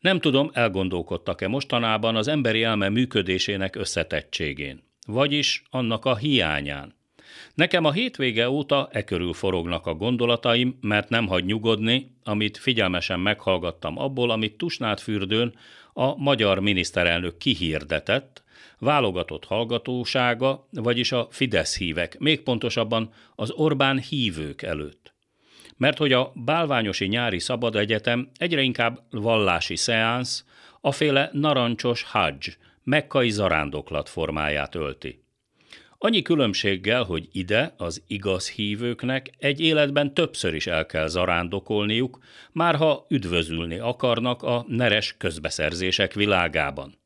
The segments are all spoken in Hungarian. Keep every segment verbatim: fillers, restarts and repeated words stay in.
Nem tudom, elgondolkodtak-e mostanában az emberi elme működésének összetettségén, vagyis annak a hiányán. Nekem a hétvége óta e körül forognak a gondolataim, mert nem hagy nyugodni, amit figyelmesen meghallgattam abból, amit Tusnádfürdőn a magyar miniszterelnök kihirdetett, válogatott hallgatósága, vagyis a Fidesz hívek, még pontosabban az Orbán hívők előtt. Mert hogy a Bálványosi Nyári Szabad Egyetem egyre inkább vallási szeánsz, aféle narancsos hadzs, mekkai zarándoklat formáját ölti. Annyi különbséggel, hogy ide az igaz hívőknek egy életben többször is el kell zarándokolniuk, már ha üdvözülni akarnak a neres közbeszerzések világában.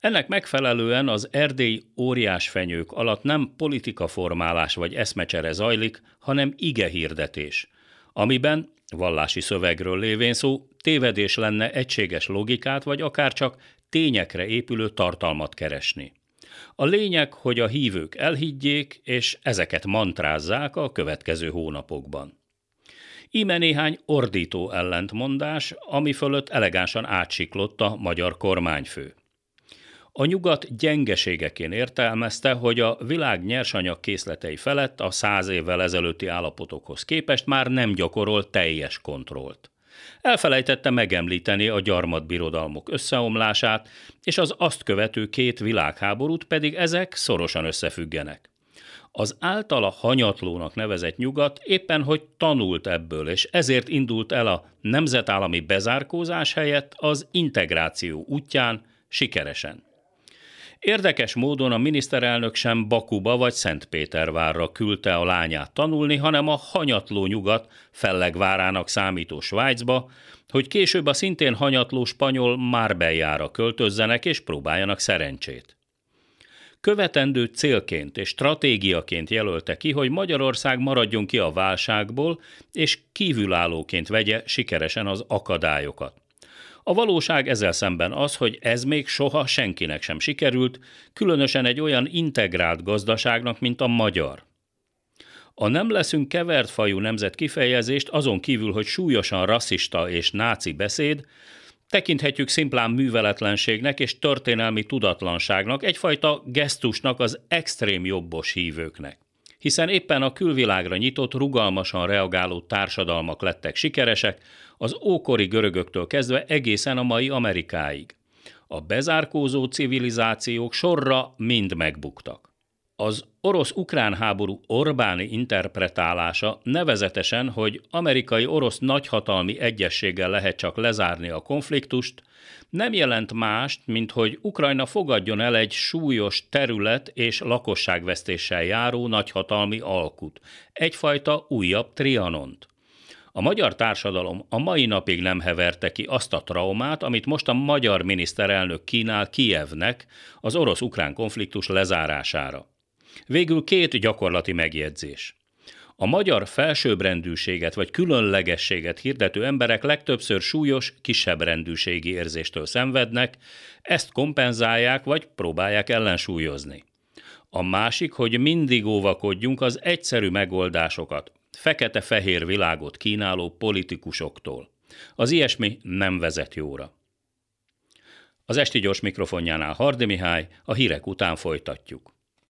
Ennek megfelelően az erdélyi óriásfenyők alatt nem politikaformálás vagy eszmecsere zajlik, hanem igehirdetés, amiben, vallási szövegről lévén szó, tévedés lenne egységes logikát vagy akár csak tényekre épülő tartalmat keresni. A lényeg, hogy a hívők elhiggyék, és ezeket mantrázzák a következő hónapokban. Íme néhány ordító ellentmondás, ami fölött elegánsan átsiklott a magyar kormányfő. A nyugat gyengeségeként értelmezte, hogy a világ nyersanyag készletei felett a száz évvel ezelőtti állapotokhoz képest már nem gyakorol teljes kontrollt. Elfelejtette megemlíteni a gyarmatbirodalmok összeomlását, és az azt követő két világháborút, pedig ezek szorosan összefüggenek. Az általa hanyatlónak nevezett nyugat éppen hogy tanult ebből, és ezért indult el a nemzetállami bezárkózás helyett az integráció útján sikeresen. Érdekes módon a miniszterelnök sem Bakuba vagy Szentpétervárra küldte a lányát tanulni, hanem a hanyatló nyugat fellegvárának számító Svájcba, hogy később a szintén hanyatló spanyol Marbellára költözzenek és próbáljanak szerencsét. Követendő célként és stratégiaként jelölte ki, hogy Magyarország maradjon ki a válságból, és kívülállóként vegye sikeresen az akadályokat. A valóság ezzel szemben az, hogy ez még soha senkinek sem sikerült, különösen egy olyan integrált gazdaságnak, mint a magyar. A nem leszünk kevert fajú nemzet kifejezést, azon kívül, hogy súlyosan rasszista és náci beszéd, tekinthetjük szimplán műveletlenségnek és történelmi tudatlanságnak, egyfajta gesztusnak az extrém jobbos hívőknek. Hiszen éppen a külvilágra nyitott, rugalmasan reagáló társadalmak lettek sikeresek, az ókori görögöktől kezdve egészen a mai Amerikáig. A bezárkózó civilizációk sorra mind megbuktak. Az orosz-ukrán háború Orbáni interpretálása nevezetesen, hogy amerikai orosz nagyhatalmi egyezséggel lehet csak lezárni a konfliktust, nem jelent mást, mint hogy Ukrajna fogadjon el egy súlyos terület és lakosságvesztéssel járó nagyhatalmi alkut, egyfajta újabb Trianont. A magyar társadalom a mai napig nem heverte ki azt a traumát, amit most a magyar miniszterelnök kínál Kijevnek az orosz-ukrán konfliktus lezárására. Végül két gyakorlati megjegyzés. A magyar felsőbbrendűséget vagy különlegességet hirdető emberek legtöbbször súlyos, kisebbrendűségi érzéstől szenvednek, ezt kompenzálják vagy próbálják ellensúlyozni. A másik, hogy mindig óvakodjunk az egyszerű megoldásokat, fekete-fehér világot kínáló politikusoktól. Az ilyesmi nem vezet jóra. Az esti gyors mikrofonjánál Hardy Mihály, a hírek után folytatjuk.